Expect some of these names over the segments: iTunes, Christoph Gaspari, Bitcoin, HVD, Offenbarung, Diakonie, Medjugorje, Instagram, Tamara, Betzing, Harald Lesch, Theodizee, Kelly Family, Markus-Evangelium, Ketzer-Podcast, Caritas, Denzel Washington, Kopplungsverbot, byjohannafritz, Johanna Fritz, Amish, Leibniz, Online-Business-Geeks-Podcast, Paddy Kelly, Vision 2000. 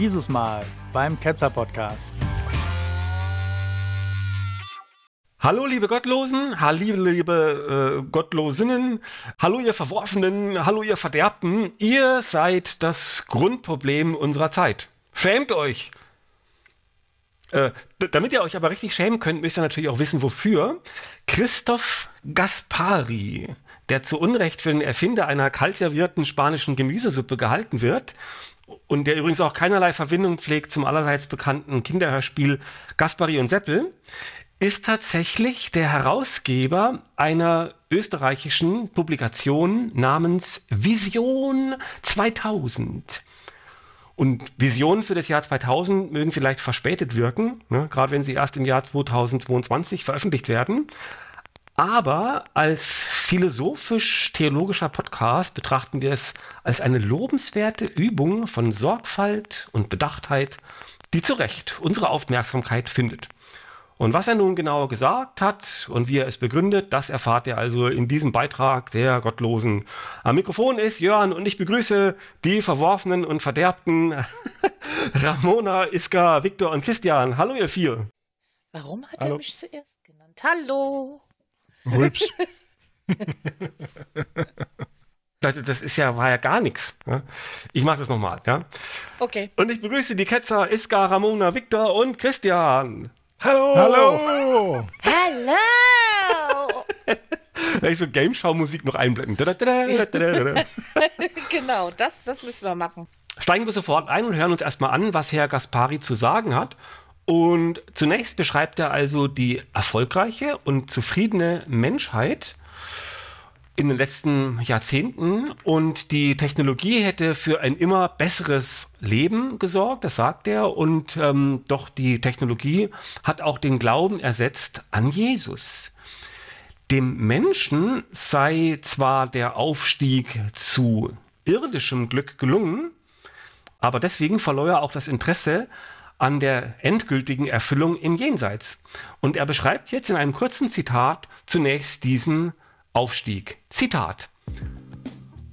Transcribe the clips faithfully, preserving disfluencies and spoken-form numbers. Dieses Mal beim Ketzer-Podcast. Hallo liebe Gottlosen, hallo liebe äh, Gottlosinnen, hallo ihr Verworfenen, hallo ihr Verderbten. Ihr seid das Grundproblem unserer Zeit. Schämt euch! Äh, d- damit ihr euch aber richtig schämen könnt, müsst ihr natürlich auch wissen, wofür. Christoph Gaspari, der zu Unrecht für den Erfinder einer kaltservierten spanischen Gemüsesuppe gehalten wird und der übrigens auch keinerlei Verbindung pflegt zum allerseits bekannten Kinderhörspiel Gaspari und Seppel, ist tatsächlich der Herausgeber einer österreichischen Publikation namens Vision zweitausend. Und Visionen für das Jahr zweitausend mögen vielleicht verspätet wirken, ne, gerade wenn sie erst im Jahr zweitausendzweiundzwanzig veröffentlicht werden. Aber als philosophisch-theologischer Podcast betrachten wir es als eine lobenswerte Übung von Sorgfalt und Bedachtheit, die zu Recht unsere Aufmerksamkeit findet. Und was er nun genau gesagt hat und wie er es begründet, das erfahrt ihr also in diesem Beitrag der Gottlosen. Am Mikrofon ist Jörn und ich begrüße die Verworfenen und Verderbten Ramona, Iska, Viktor und Christian. Hallo ihr vier. Warum hat Hallo. Er mich zuerst genannt? Hallo. Ups. Leute, das ist ja, war ja gar nichts. Ne? Ich mache das nochmal. Ja? Okay. Und ich begrüße die Ketzer, Iska, Ramona, Viktor und Christian. Hallo! Hallo! Hallo! Wenn ich so Game-Show-Musik noch einblenden. Genau, das, das müssen wir machen. Steigen wir sofort ein und hören uns erstmal an, was Herr Gaspari zu sagen hat. Und zunächst beschreibt er also die erfolgreiche und zufriedene Menschheit in den letzten Jahrzehnten. Und die Technologie hätte für ein immer besseres Leben gesorgt, das sagt er. Und ähm, doch die Technologie hat auch den Glauben ersetzt an Jesus. Dem Menschen sei zwar der Aufstieg zu irdischem Glück gelungen, aber deswegen verlor er auch das Interesse an der endgültigen Erfüllung im Jenseits. Und er beschreibt jetzt in einem kurzen Zitat zunächst diesen Aufstieg. Zitat.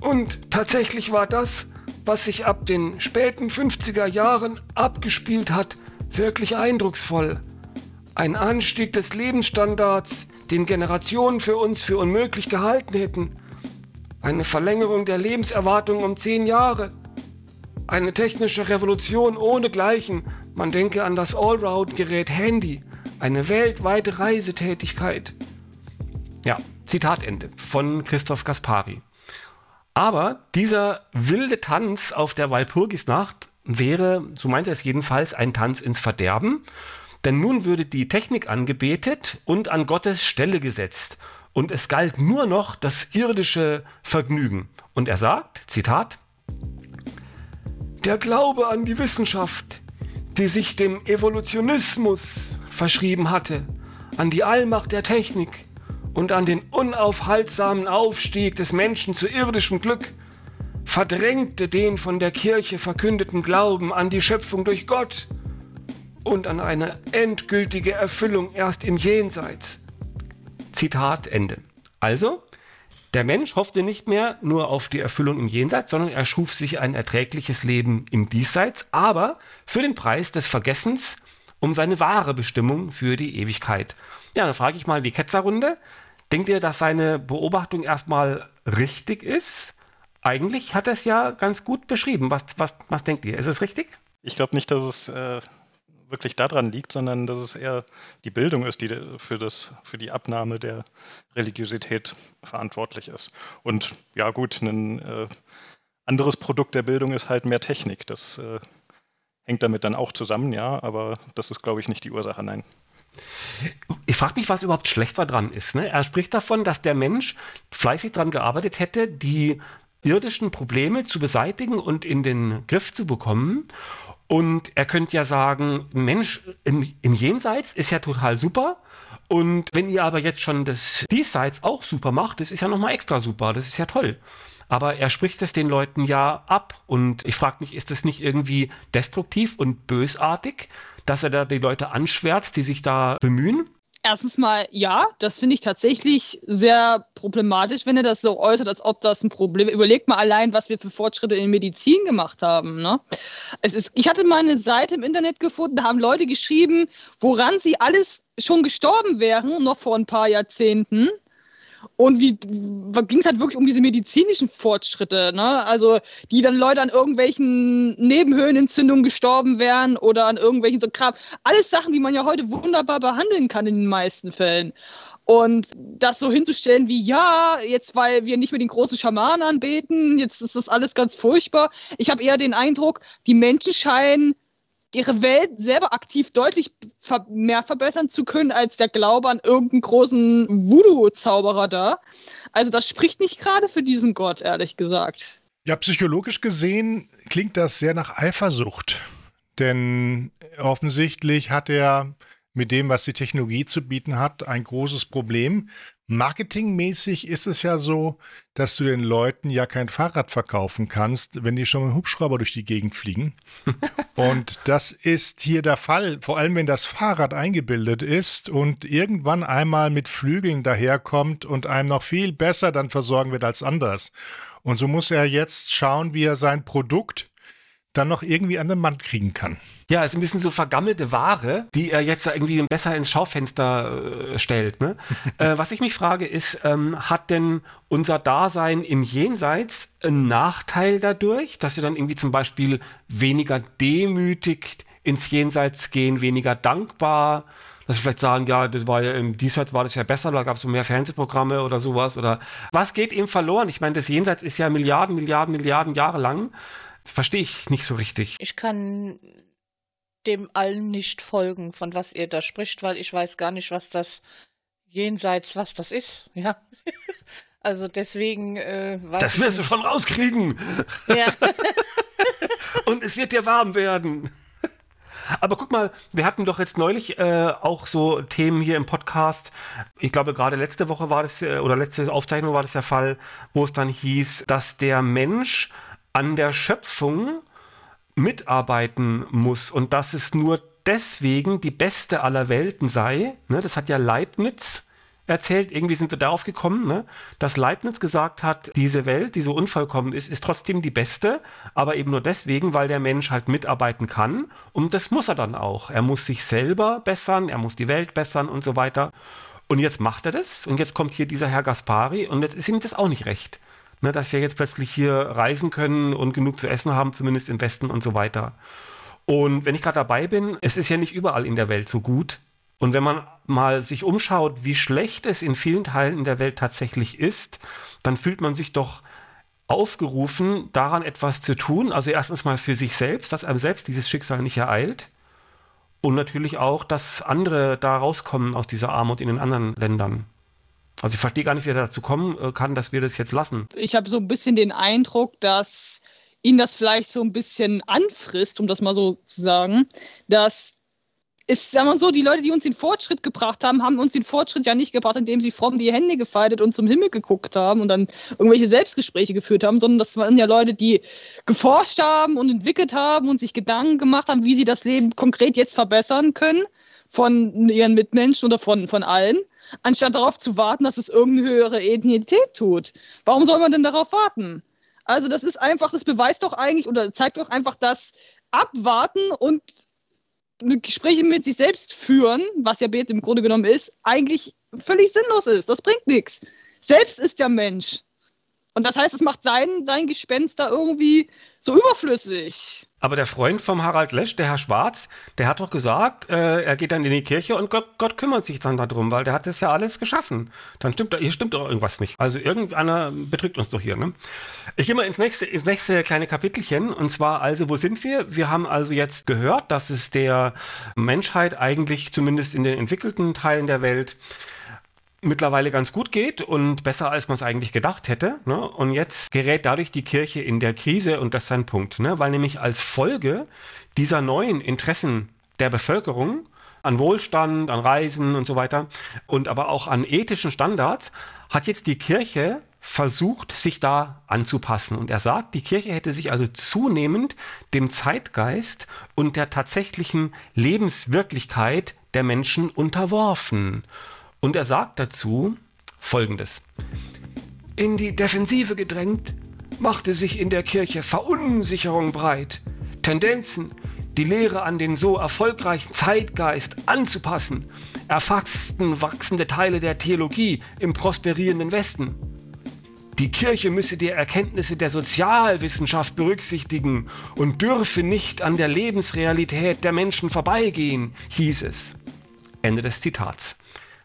Und tatsächlich war das, was sich ab den späten fünfziger Jahren abgespielt hat, wirklich eindrucksvoll. Ein Anstieg des Lebensstandards, den Generationen für uns für unmöglich gehalten hätten. Eine Verlängerung der Lebenserwartung um zehn Jahre. Eine technische Revolution ohnegleichen. Man denke an das Allround-Gerät Handy. Eine weltweite Reisetätigkeit. Ja. Zitat Ende von Christoph Gaspari. Aber dieser wilde Tanz auf der Walpurgisnacht wäre, so meint er es jedenfalls, ein Tanz ins Verderben. Denn nun würde die Technik angebetet und an Gottes Stelle gesetzt. Und es galt nur noch das irdische Vergnügen. Und er sagt, Zitat, der Glaube an die Wissenschaft, die sich dem Evolutionismus verschrieben hatte, an die Allmacht der Technik, und an den unaufhaltsamen Aufstieg des Menschen zu irdischem Glück verdrängte den von der Kirche verkündeten Glauben an die Schöpfung durch Gott und an eine endgültige Erfüllung erst im Jenseits. Zitat Ende. Also, der Mensch hoffte nicht mehr nur auf die Erfüllung im Jenseits, sondern er schuf sich ein erträgliches Leben im Diesseits, aber für den Preis des Vergessens um seine wahre Bestimmung für die Ewigkeit. Ja, dann frage ich mal die Ketzerrunde. Denkt ihr, dass seine Beobachtung erstmal richtig ist? Eigentlich hat er es ja ganz gut beschrieben. Was, was, was denkt ihr? Ist es richtig? Ich glaube nicht, dass es äh, wirklich daran liegt, sondern dass es eher die Bildung ist, die für, das, für die Abnahme der Religiosität verantwortlich ist. Und ja gut, ein äh, anderes Produkt der Bildung ist halt mehr Technik. Das äh, hängt damit dann auch zusammen, ja, aber das ist, glaube ich, nicht die Ursache, nein. Ich frage mich, was überhaupt schlecht daran ist. Ne? Er spricht davon, dass der Mensch fleißig daran gearbeitet hätte, die irdischen Probleme zu beseitigen und in den Griff zu bekommen. Und er könnte ja sagen, Mensch, im, im Jenseits ist ja total super. Und wenn ihr aber jetzt schon das Diesseits auch super macht, das ist ja nochmal extra super, das ist ja toll. Aber er spricht es den Leuten ja ab. Und ich frage mich, ist das nicht irgendwie destruktiv und bösartig, dass er da die Leute anschwärzt, die sich da bemühen? Erstens mal, ja, das finde ich tatsächlich sehr problematisch, wenn er das so äußert, als ob das ein Problem ist. Überlegt mal allein, was wir für Fortschritte in Medizin gemacht haben. Ne? Es ist, ich hatte mal eine Seite im Internet gefunden, da haben Leute geschrieben, woran sie alles schon gestorben wären, noch vor ein paar Jahrzehnten. Und wie ging es halt wirklich um diese medizinischen Fortschritte, ne? Also die dann Leute an irgendwelchen Nebenhöhlenentzündungen gestorben wären oder an irgendwelchen so Kram. Alles Sachen, die man ja heute wunderbar behandeln kann in den meisten Fällen. Und das so hinzustellen wie, ja, jetzt weil wir nicht mehr den großen Schamanen anbeten, jetzt ist das alles ganz furchtbar. Ich habe eher den Eindruck, die Menschen scheinen ihre Welt selber aktiv deutlich mehr verbessern zu können, als der Glaube an irgendeinen großen Voodoo-Zauberer da. Also das spricht nicht gerade für diesen Gott, ehrlich gesagt. Ja, psychologisch gesehen klingt das sehr nach Eifersucht. Denn offensichtlich hat er mit dem, was die Technologie zu bieten hat, ein großes Problem. Marketingmäßig ist es ja so, dass du den Leuten ja kein Fahrrad verkaufen kannst, wenn die schon mit dem Hubschrauber durch die Gegend fliegen. Und das ist hier der Fall, vor allem wenn das Fahrrad eingebildet ist und irgendwann einmal mit Flügeln daherkommt und einem noch viel besser dann versorgen wird als anders. Und so muss er jetzt schauen, wie er sein Produkt dann noch irgendwie an den Mann kriegen kann. Ja, ist ein bisschen so vergammelte Ware, die er jetzt da irgendwie besser ins Schaufenster äh, stellt. Ne? äh, was ich mich frage ist, ähm, hat denn unser Dasein im Jenseits einen Nachteil dadurch, dass wir dann irgendwie zum Beispiel weniger demütigt ins Jenseits gehen, weniger dankbar, dass wir vielleicht sagen, ja, das war ja im Diesseits war das ja besser, da gab es so mehr Fernsehprogramme oder sowas. Oder was geht ihm verloren? Ich meine, das Jenseits ist ja Milliarden, Milliarden, Milliarden Jahre lang. Verstehe ich nicht so richtig. Ich kann dem allen nicht folgen, von was ihr da spricht, weil ich weiß gar nicht, was das Jenseits, was das ist. Ja. Also deswegen äh, weiß das wirst ich du schon rauskriegen. Ja. Und es wird dir warm werden. Aber guck mal, wir hatten doch jetzt neulich äh, auch so Themen hier im Podcast. Ich glaube, gerade letzte Woche war das, oder letzte Aufzeichnung war das der Fall, wo es dann hieß, dass der Mensch an der Schöpfung mitarbeiten muss und dass es nur deswegen die beste aller Welten sei. Ne, das hat ja Leibniz erzählt, irgendwie sind wir darauf gekommen, ne, dass Leibniz gesagt hat, diese Welt, die so unvollkommen ist, ist trotzdem die beste, aber eben nur deswegen, weil der Mensch halt mitarbeiten kann und das muss er dann auch. Er muss sich selber bessern, er muss die Welt bessern und so weiter. Und jetzt macht er das und jetzt kommt hier dieser Herr Gaspari und jetzt ist ihm das auch nicht recht. Ne, dass wir jetzt plötzlich hier reisen können und genug zu essen haben, zumindest im Westen und so weiter. Und wenn ich gerade dabei bin, es ist ja nicht überall in der Welt so gut. Und wenn man mal sich umschaut, wie schlecht es in vielen Teilen in der Welt tatsächlich ist, dann fühlt man sich doch aufgerufen, daran etwas zu tun. Also erstens mal für sich selbst, dass einem selbst dieses Schicksal nicht ereilt. Und natürlich auch, dass andere da rauskommen aus dieser Armut in den anderen Ländern. Also ich verstehe gar nicht, wie er dazu kommen kann, dass wir das jetzt lassen. Ich habe so ein bisschen den Eindruck, dass ihn das vielleicht so ein bisschen anfrisst, um das mal so zu sagen, dass es, sagen wir mal so, die Leute, die uns den Fortschritt gebracht haben, haben uns den Fortschritt ja nicht gebracht, indem sie fromm die Hände gefaltet und zum Himmel geguckt haben und dann irgendwelche Selbstgespräche geführt haben, sondern das waren ja Leute, die geforscht haben und entwickelt haben und sich Gedanken gemacht haben, wie sie das Leben konkret jetzt verbessern können von ihren Mitmenschen oder von, von allen. Anstatt darauf zu warten, dass es irgendeine höhere Ethnität tut. Warum soll man denn darauf warten? Also das ist einfach, das beweist doch eigentlich oder zeigt doch einfach, dass Abwarten und Gespräche mit sich selbst führen, was ja Beth im Grunde genommen ist, eigentlich völlig sinnlos ist. Das bringt nichts. Selbst ist der Mensch. Und das heißt, es macht sein, sein Gespenst da irgendwie so überflüssig. Aber der Freund vom Harald Lesch, der Herr Schwarz, der hat doch gesagt, äh, er geht dann in die Kirche und Gott, Gott kümmert sich dann darum, weil der hat das ja alles geschaffen. Dann stimmt hier stimmt doch irgendwas nicht. Also irgendeiner betrügt uns doch hier. Ne? Ich gehe mal ins nächste, ins nächste kleine Kapitelchen und zwar also, wo sind wir? Wir haben also jetzt gehört, dass es der Menschheit eigentlich zumindest in den entwickelten Teilen der Welt mittlerweile ganz gut geht und besser, als man es eigentlich gedacht hätte. Ne? Und jetzt gerät dadurch die Kirche in der Krise und das ist ein Punkt. Ne? Weil nämlich als Folge dieser neuen Interessen der Bevölkerung an Wohlstand, an Reisen und so weiter und aber auch an ethischen Standards hat jetzt die Kirche versucht, sich da anzupassen. Und er sagt, die Kirche hätte sich also zunehmend dem Zeitgeist und der tatsächlichen Lebenswirklichkeit der Menschen unterworfen. Und er sagt dazu Folgendes: In die Defensive gedrängt, machte sich in der Kirche Verunsicherung breit. Tendenzen, die Lehre an den so erfolgreichen Zeitgeist anzupassen, erfassten wachsende Teile der Theologie im prosperierenden Westen. Die Kirche müsse die Erkenntnisse der Sozialwissenschaft berücksichtigen und dürfe nicht an der Lebensrealität der Menschen vorbeigehen, hieß es. Ende des Zitats.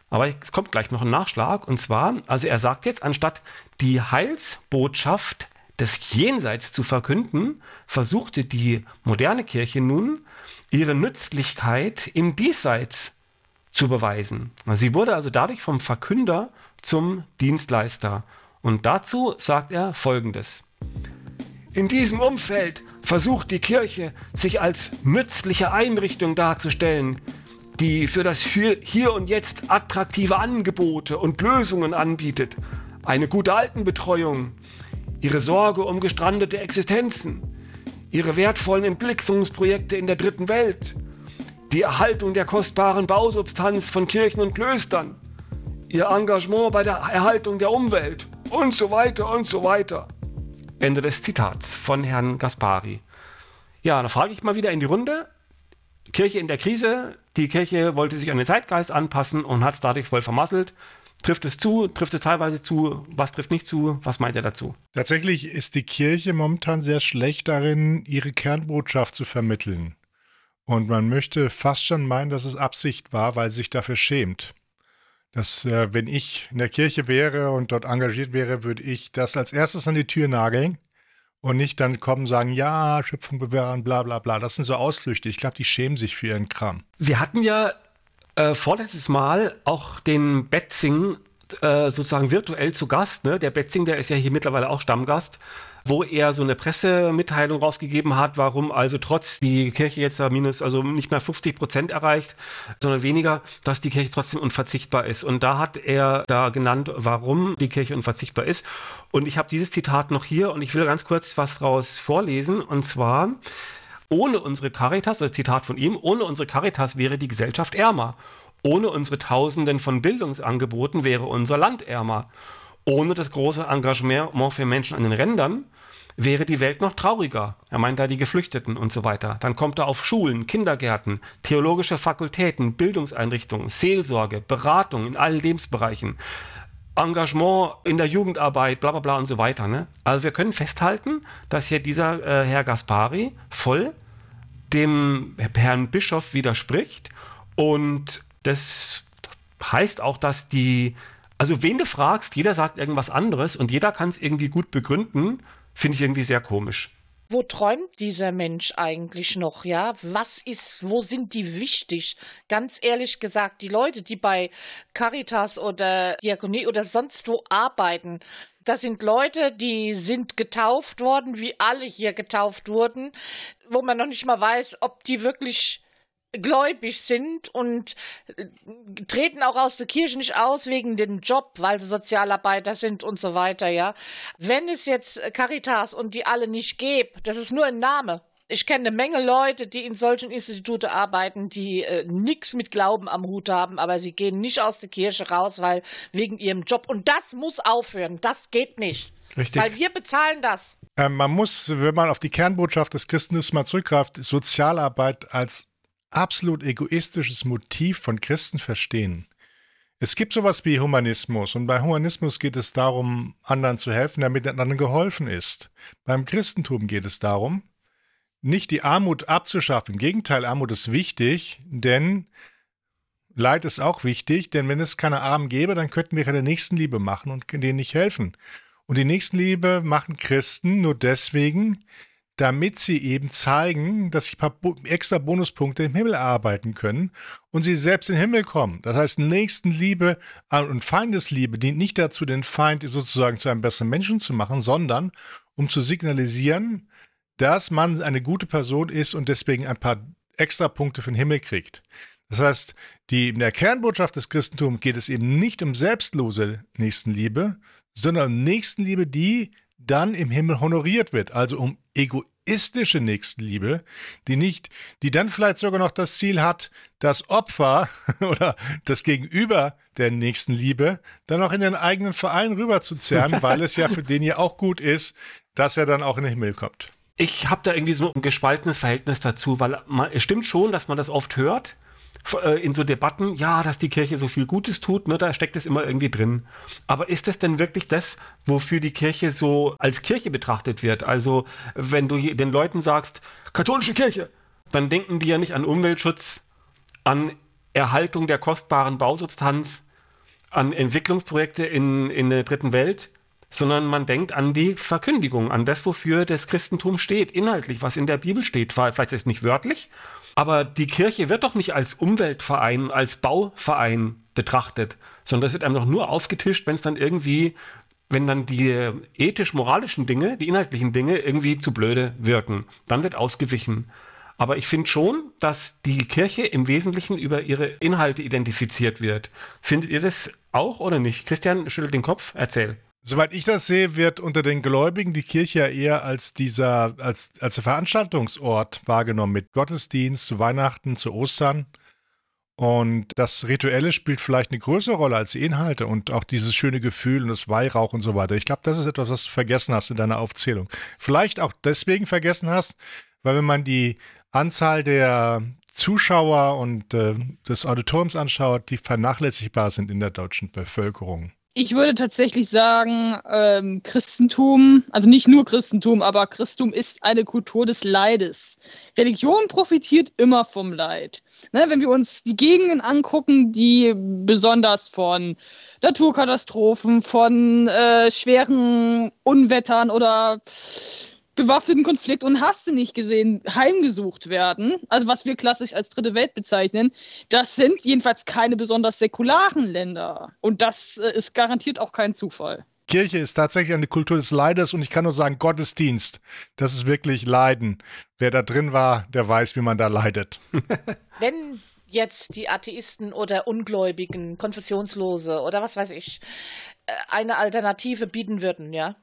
Aber es kommt gleich noch ein Nachschlag, und zwar, also er sagt jetzt, anstatt die Heilsbotschaft des Jenseits zu verkünden, versuchte die moderne Kirche nun, ihre Nützlichkeit im Diesseits zu beweisen. Sie wurde also dadurch vom Verkünder zum Dienstleister. Und dazu sagt er Folgendes: In diesem Umfeld versucht die Kirche, sich als nützliche Einrichtung darzustellen, die für das Hier und Jetzt attraktive Angebote und Lösungen anbietet, eine gute Altenbetreuung, ihre Sorge um gestrandete Existenzen, ihre wertvollen Entwicklungsprojekte in der dritten Welt, die Erhaltung der kostbaren Bausubstanz von Kirchen und Klöstern, ihr Engagement bei der Erhaltung der Umwelt und so weiter und so weiter. Ende des Zitats von Herrn Gaspari. Ja, da frage ich mal wieder in die Runde. Kirche in der Krise, die Kirche wollte sich an den Zeitgeist anpassen und hat es dadurch voll vermasselt. Trifft es zu? Trifft es teilweise zu? Was trifft nicht zu? Was meint er dazu? Tatsächlich ist die Kirche momentan sehr schlecht darin, ihre Kernbotschaft zu vermitteln. Und man möchte fast schon meinen, dass es Absicht war, weil sie sich dafür schämt. Dass, äh, wenn ich in der Kirche wäre und dort engagiert wäre, würde ich das als erstes an die Tür nageln und nicht dann kommen und sagen, ja, Schöpfung bewähren, bla bla bla. Das sind so Ausflüchte. Ich glaube, die schämen sich für ihren Kram. Wir hatten ja Äh, vorletztes Mal auch den Betzing äh, sozusagen virtuell zu Gast, ne? Der Betzing, der ist ja hier mittlerweile auch Stammgast, wo er so eine Pressemitteilung rausgegeben hat, warum also trotz die Kirche jetzt da minus, also nicht mehr fünfzig Prozent erreicht, sondern weniger, dass die Kirche trotzdem unverzichtbar ist. Und da hat er da genannt, warum die Kirche unverzichtbar ist. Und ich habe dieses Zitat noch hier und ich will ganz kurz was draus vorlesen, und zwar: Ohne unsere Caritas, das Zitat von ihm, ohne unsere Caritas wäre die Gesellschaft ärmer. Ohne unsere Tausenden von Bildungsangeboten wäre unser Land ärmer. Ohne das große Engagement für Menschen an den Rändern wäre die Welt noch trauriger. Er meint da die Geflüchteten und so weiter. Dann kommt er auf Schulen, Kindergärten, theologische Fakultäten, Bildungseinrichtungen, Seelsorge, Beratung in allen Lebensbereichen, Engagement in der Jugendarbeit, bla bla bla und so weiter. Ne? Also wir können festhalten, dass hier dieser äh, Herr Gaspari voll dem Herrn Bischof widerspricht, und das heißt auch, dass die, also wen du fragst, jeder sagt irgendwas anderes und jeder kann es irgendwie gut begründen, finde ich irgendwie sehr komisch. Wo träumt dieser Mensch eigentlich noch, ja? Was ist, wo sind die wichtig? Ganz ehrlich gesagt, die Leute, die bei Caritas oder Diakonie oder sonst wo arbeiten, das sind Leute, die sind getauft worden, wie alle hier getauft wurden, wo man noch nicht mal weiß, ob die wirklich gläubig sind, und treten auch aus der Kirche nicht aus wegen dem Job, weil sie Sozialarbeiter sind und so weiter, ja. Wenn es jetzt Caritas und die alle nicht gäbe, das ist nur ein Name. Ich kenne eine Menge Leute, die in solchen Instituten arbeiten, die äh, nichts mit Glauben am Hut haben, aber sie gehen nicht aus der Kirche raus, weil wegen ihrem Job. Und das muss aufhören. Das geht nicht. Richtig. Weil wir bezahlen das. Äh, man muss, wenn man auf die Kernbotschaft des Christentums mal zurückgreift, Sozialarbeit als absolut egoistisches Motiv von Christen verstehen. Es gibt sowas wie Humanismus, und bei Humanismus geht es darum, anderen zu helfen, damit anderen geholfen ist. Beim Christentum geht es darum, nicht die Armut abzuschaffen. Im Gegenteil, Armut ist wichtig, denn Leid ist auch wichtig, denn wenn es keine Armen gäbe, dann könnten wir keine Nächstenliebe machen und denen nicht helfen. Und die Nächstenliebe machen Christen nur deswegen, damit sie eben zeigen, dass sie ein paar extra Bonuspunkte im Himmel erarbeiten können und sie selbst in den Himmel kommen. Das heißt, Nächstenliebe und Feindesliebe dient nicht dazu, den Feind sozusagen zu einem besseren Menschen zu machen, sondern um zu signalisieren, dass man eine gute Person ist und deswegen ein paar extra Punkte für den Himmel kriegt. Das heißt, die, in der Kernbotschaft des Christentums geht es eben nicht um selbstlose Nächstenliebe, sondern um Nächstenliebe, die dann im Himmel honoriert wird. Also um egoistische Nächstenliebe, die nicht, die dann vielleicht sogar noch das Ziel hat, das Opfer oder das Gegenüber der Nächstenliebe dann noch in den eigenen Verein rüberzuzerren, weil es ja für den ja auch gut ist, dass er dann auch in den Himmel kommt. Ich habe da irgendwie so ein gespaltenes Verhältnis dazu, weil man, es stimmt schon, dass man das oft hört in so Debatten, ja, dass die Kirche so viel Gutes tut, ne, da steckt es immer irgendwie drin. Aber ist das denn wirklich das, wofür die Kirche so als Kirche betrachtet wird? Also wenn du den Leuten sagst, katholische Kirche, dann denken die ja nicht an Umweltschutz, an Erhaltung der kostbaren Bausubstanz, an Entwicklungsprojekte in, in der dritten Welt, sondern man denkt an die Verkündigung, an das, wofür das Christentum steht, inhaltlich, was in der Bibel steht. Vielleicht ist es nicht wörtlich, aber die Kirche wird doch nicht als Umweltverein, als Bauverein betrachtet, sondern das wird einem doch nur aufgetischt, wenn es dann irgendwie, wenn dann die ethisch-moralischen Dinge, die inhaltlichen Dinge irgendwie zu blöde wirken. Dann wird ausgewichen. Aber ich finde schon, dass die Kirche im Wesentlichen über ihre Inhalte identifiziert wird. Findet ihr das auch oder nicht? Christian schüttelt den Kopf, erzähl. Soweit ich das sehe, wird unter den Gläubigen die Kirche ja eher als dieser, als, als der Veranstaltungsort wahrgenommen, mit Gottesdienst zu Weihnachten, zu Ostern. Und das Rituelle spielt vielleicht eine größere Rolle als die Inhalte und auch dieses schöne Gefühl und das Weihrauch und so weiter. Ich glaube, das ist etwas, was du vergessen hast in deiner Aufzählung. Vielleicht auch deswegen vergessen hast, weil wenn man die Anzahl der Zuschauer und äh, des Auditoriums anschaut, die vernachlässigbar sind in der deutschen Bevölkerung. Ich würde tatsächlich sagen, ähm, Christentum, also nicht nur Christentum, aber Christentum ist eine Kultur des Leides. Religion profitiert immer vom Leid. Ne, wenn wir uns die Gegenden angucken, die besonders von Naturkatastrophen, von äh, schweren Unwettern oder bewaffneten Konflikt und hast du nicht gesehen, heimgesucht werden, also was wir klassisch als dritte Welt bezeichnen, das sind jedenfalls keine besonders säkularen Länder. Und das ist garantiert auch kein Zufall. Kirche ist tatsächlich eine Kultur des Leides und ich kann nur sagen, Gottesdienst, das ist wirklich Leiden. Wer da drin war, der weiß, wie man da leidet. Wenn jetzt die Atheisten oder Ungläubigen, Konfessionslose oder was weiß ich, eine Alternative bieten würden, ja,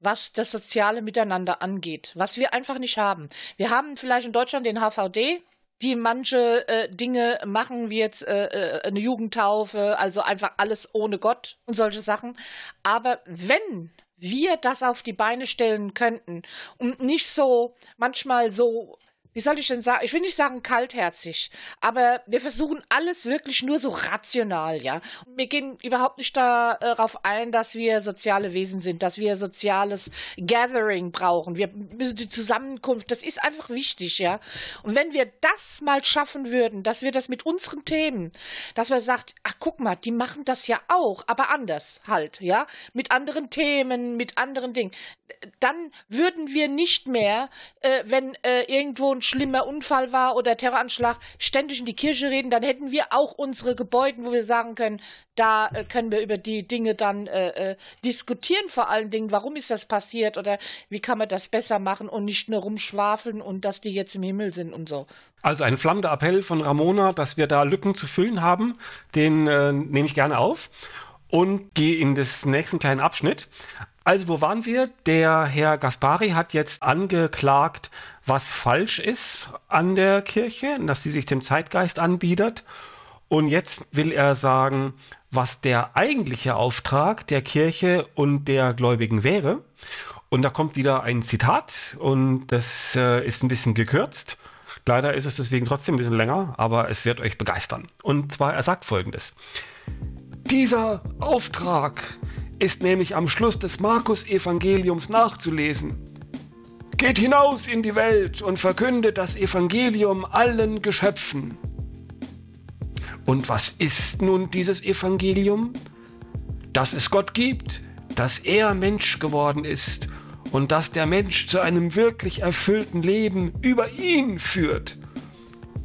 was das soziale Miteinander angeht, was wir einfach nicht haben. Wir haben vielleicht in Deutschland den H V D, die manche äh, Dinge machen, wie jetzt äh, eine Jugendtaufe, also einfach alles ohne Gott und solche Sachen. Aber wenn wir das auf die Beine stellen könnten und nicht so, manchmal so, wie soll ich denn sagen, ich will nicht sagen kaltherzig, aber wir versuchen alles wirklich nur so rational, ja. Und wir gehen überhaupt nicht darauf ein, dass wir soziale Wesen sind, dass wir soziales Gathering brauchen. Wir müssen die Zusammenkunft, das ist einfach wichtig, ja. Und wenn wir das mal schaffen würden, dass wir das mit unseren Themen, dass man sagt, ach guck mal, die machen das ja auch, aber anders halt, ja, mit anderen Themen, mit anderen Dingen, dann würden wir nicht mehr, äh, wenn äh, irgendwo ein schlimmer Unfall war oder Terroranschlag, ständig in die Kirche reden, dann hätten wir auch unsere Gebäude, wo wir sagen können, da äh, können wir über die Dinge dann äh, äh, diskutieren, vor allen Dingen, warum ist das passiert oder wie kann man das besser machen und nicht nur rumschwafeln und dass die jetzt im Himmel sind und so. Also ein flammender Appell von Ramona, dass wir da Lücken zu füllen haben, den äh, nehme ich gerne auf und gehe in das nächsten kleinen Abschnitt. Also wo waren wir? Der Herr Gaspari hat jetzt angeklagt, was falsch ist an der Kirche, dass sie sich dem Zeitgeist anbietet. Und jetzt will er sagen, was der eigentliche Auftrag der Kirche und der Gläubigen wäre. Und da kommt wieder ein Zitat und das äh, ist ein bisschen gekürzt. Leider ist es deswegen trotzdem ein bisschen länger, aber es wird euch begeistern. Und zwar, er sagt Folgendes. Dieser Auftrag ist nämlich am Schluss des Markus-Evangeliums nachzulesen. Geht hinaus in die Welt und verkündet das Evangelium allen Geschöpfen. Und was ist nun dieses Evangelium? Dass es Gott gibt, dass er Mensch geworden ist und dass der Mensch zu einem wirklich erfüllten Leben über ihn führt.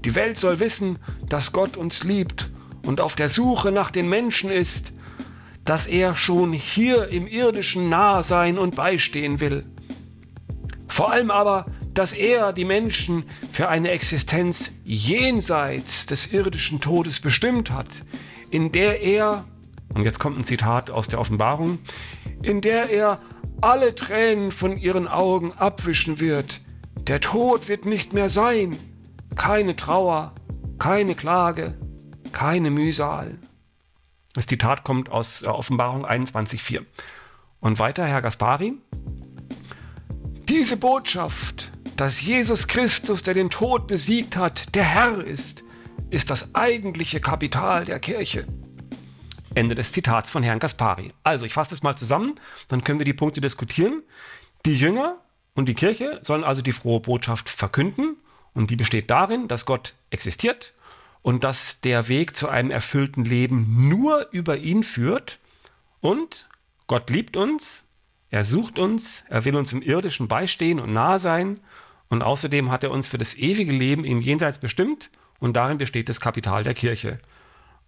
Die Welt soll wissen, dass Gott uns liebt und auf der Suche nach den Menschen ist, dass er schon hier im Irdischen nahe sein und beistehen will. Vor allem aber, dass er die Menschen für eine Existenz jenseits des irdischen Todes bestimmt hat, in der er, und jetzt kommt ein Zitat aus der Offenbarung, in der er alle Tränen von ihren Augen abwischen wird. Der Tod wird nicht mehr sein. Keine Trauer, keine Klage, keine Mühsal. Das Zitat kommt aus Offenbarung einundzwanzig vier. Und weiter, Herr Gaspari. Diese Botschaft, dass Jesus Christus, der den Tod besiegt hat, der Herr ist, ist das eigentliche Kapital der Kirche. Ende des Zitats von Herrn Gaspari. Also, ich fasse das mal zusammen, dann können wir die Punkte diskutieren. Die Jünger und die Kirche sollen also die frohe Botschaft verkünden und die besteht darin, dass Gott existiert und dass der Weg zu einem erfüllten Leben nur über ihn führt und Gott liebt uns, er sucht uns, er will uns im Irdischen beistehen und nah sein und außerdem hat er uns für das ewige Leben im Jenseits bestimmt und darin besteht das Kapital der Kirche.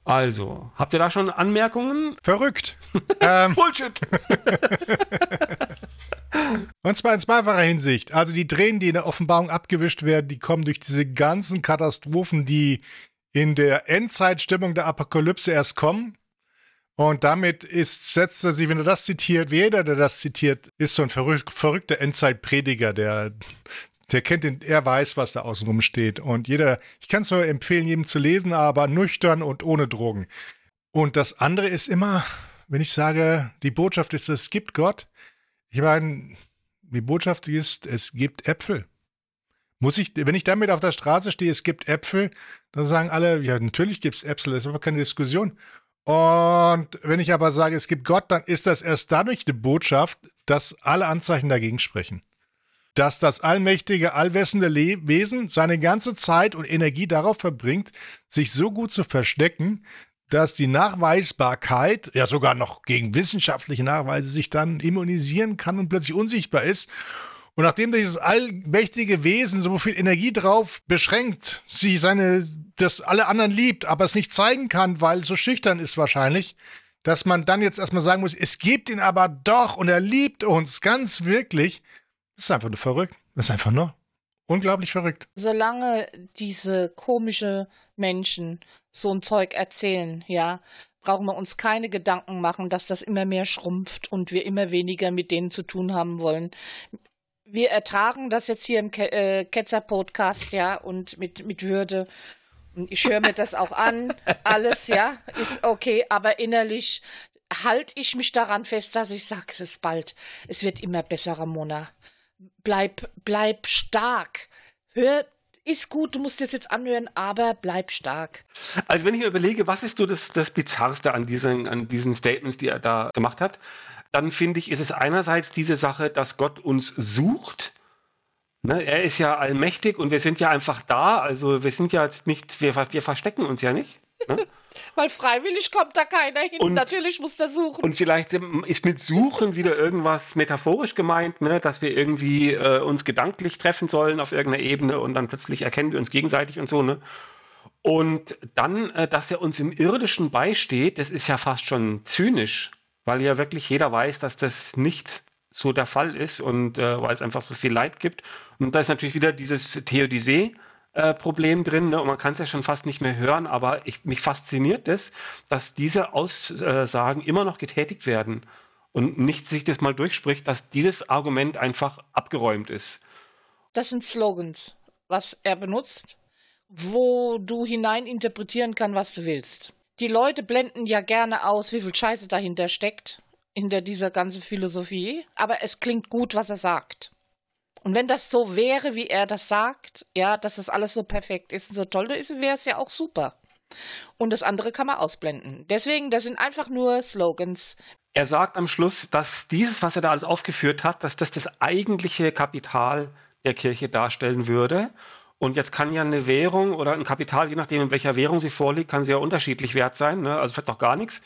Also, habt ihr da schon Anmerkungen? Verrückt. ähm. Bullshit. Und zwar in zweifacher Hinsicht. Also die Tränen, die in der Offenbarung abgewischt werden, die kommen durch diese ganzen Katastrophen, die in der Endzeitstimmung der Apokalypse erst kommen. Und damit ist, setzt er sich, wenn er das zitiert, wie jeder, der das zitiert, ist so ein verrück, verrückter Endzeitprediger, der... Der kennt den, er weiß, was da außen rum steht. Und jeder, ich kann es nur empfehlen, jedem zu lesen, aber nüchtern und ohne Drogen. Und das andere ist immer, wenn ich sage, die Botschaft ist, es gibt Gott. Ich meine, die Botschaft ist, es gibt Äpfel. Muss ich, wenn ich damit auf der Straße stehe, es gibt Äpfel, dann sagen alle, ja, natürlich gibt es Äpfel, das ist aber keine Diskussion. Und wenn ich aber sage, es gibt Gott, dann ist das erst dadurch eine Botschaft, dass alle Anzeichen dagegen sprechen. Dass das allmächtige, allwissende Wesen seine ganze Zeit und Energie darauf verbringt, sich so gut zu verstecken, dass die Nachweisbarkeit, ja sogar noch gegen wissenschaftliche Nachweise, sich dann immunisieren kann und plötzlich unsichtbar ist. Und nachdem dieses allmächtige Wesen so viel Energie drauf beschränkt, sie seine, dass alle anderen liebt, aber es nicht zeigen kann, weil es so schüchtern ist wahrscheinlich, dass man dann jetzt erstmal sagen muss, es gibt ihn aber doch und er liebt uns ganz wirklich. Das ist einfach nur verrückt. Das ist einfach nur unglaublich verrückt. Solange diese komischen Menschen so ein Zeug erzählen, ja, brauchen wir uns keine Gedanken machen, dass das immer mehr schrumpft und wir immer weniger mit denen zu tun haben wollen. Wir ertragen das jetzt hier im Ke- äh, Ketzer-Podcast, ja, und mit, mit Würde. Und ich höre mir das auch an. Alles, ja, ist okay, aber innerlich halte ich mich daran fest, dass ich sage, es ist bald. Es wird immer besser, Ramona. Bleib, bleib stark. Hör, ist gut, du musst das jetzt anhören, aber bleib stark. Also wenn ich mir überlege, was ist so das, das Bizarrste an diesen, an diesen Statements, die er da gemacht hat, dann finde ich, ist es einerseits diese Sache, dass Gott uns sucht. Ne, er ist ja allmächtig und wir sind ja einfach da. Also wir sind ja jetzt nicht, wir, wir verstecken uns ja nicht. Ne? Weil freiwillig kommt da keiner hin, und natürlich muss der suchen. Und vielleicht ist mit Suchen wieder irgendwas metaphorisch gemeint, ne? Dass wir irgendwie äh, uns gedanklich treffen sollen auf irgendeiner Ebene und dann plötzlich erkennen wir uns gegenseitig und so. Ne? Und dann, äh, dass er uns im Irdischen beisteht, das ist ja fast schon zynisch, weil ja wirklich jeder weiß, dass das nicht so der Fall ist und äh, weil es einfach so viel Leid gibt. Und da ist natürlich wieder dieses Theodizee, Äh, Problem drin, ne? Und man kann es ja schon fast nicht mehr hören, aber ich, mich fasziniert das, dass diese Aussagen immer noch getätigt werden und nicht sich das mal durchspricht, dass dieses Argument einfach abgeräumt ist. Das sind Slogans, was er benutzt, wo du hineininterpretieren kannst, was du willst. Die Leute blenden ja gerne aus, wie viel Scheiße dahinter steckt, hinter dieser ganzen Philosophie, aber es klingt gut, was er sagt. Und wenn das so wäre, wie er das sagt, ja, dass das alles so perfekt ist und so toll ist, wäre es ja auch super. Und das andere kann man ausblenden. Deswegen, das sind einfach nur Slogans. Er sagt am Schluss, dass dieses, was er da alles aufgeführt hat, dass das das eigentliche Kapital der Kirche darstellen würde. Und jetzt kann ja eine Währung oder ein Kapital, je nachdem, in welcher Währung sie vorliegt, kann sie ja unterschiedlich wert sein, ne? Also vielleicht auch gar nichts.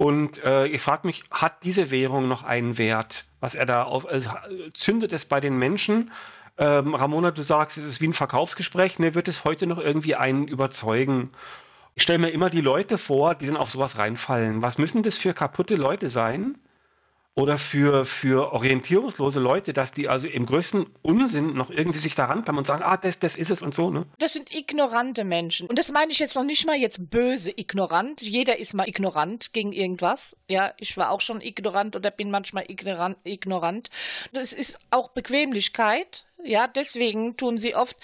Und äh, ich frage mich, hat diese Währung noch einen Wert? Was er da auf, also zündet es bei den Menschen? Ähm, Ramona, du sagst, es ist wie ein Verkaufsgespräch, ne? Wird es heute noch irgendwie einen überzeugen? Ich stelle mir immer die Leute vor, die dann auf sowas reinfallen. Was müssen das für kaputte Leute sein? oder für, für orientierungslose Leute, dass die also im größten Unsinn noch irgendwie sich da ranpappen und sagen, ah, das, das ist es und so, ne? Das sind ignorante Menschen. Und das meine ich jetzt noch nicht mal jetzt böse ignorant. Jeder ist mal ignorant gegen irgendwas. Ja, ich war auch schon ignorant oder bin manchmal ignorant. ignorant. Das ist auch Bequemlichkeit. Ja, deswegen tun sie oft...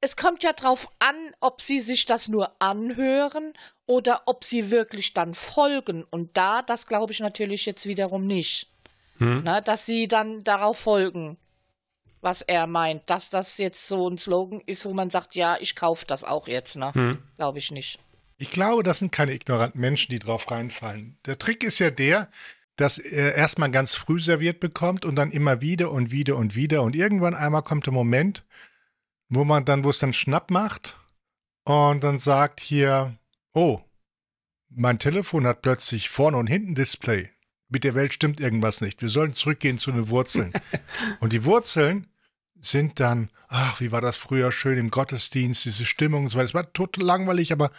Es kommt ja drauf an, ob sie sich das nur anhören oder ob sie wirklich dann folgen. Und da, das glaube ich natürlich jetzt wiederum nicht, hm. Na, dass sie dann darauf folgen, was er meint. Dass das jetzt so ein Slogan ist, wo man sagt, ja, ich kaufe das auch jetzt. Ne? Hm. Glaube ich nicht. Ich glaube, das sind keine ignoranten Menschen, die drauf reinfallen. Der Trick ist ja der, dass er erstmal ganz früh serviert bekommt und dann immer wieder und wieder und wieder. Und irgendwann einmal kommt der Moment, wo man dann, wo es dann Schnapp macht und dann sagt hier, oh, mein Telefon hat plötzlich vorne und hinten Display. Mit der Welt stimmt irgendwas nicht. Wir sollen zurückgehen zu den Wurzeln. Und die Wurzeln sind dann, ach, wie war das früher schön im Gottesdienst, diese Stimmung und so weiter. Es war total langweilig, aber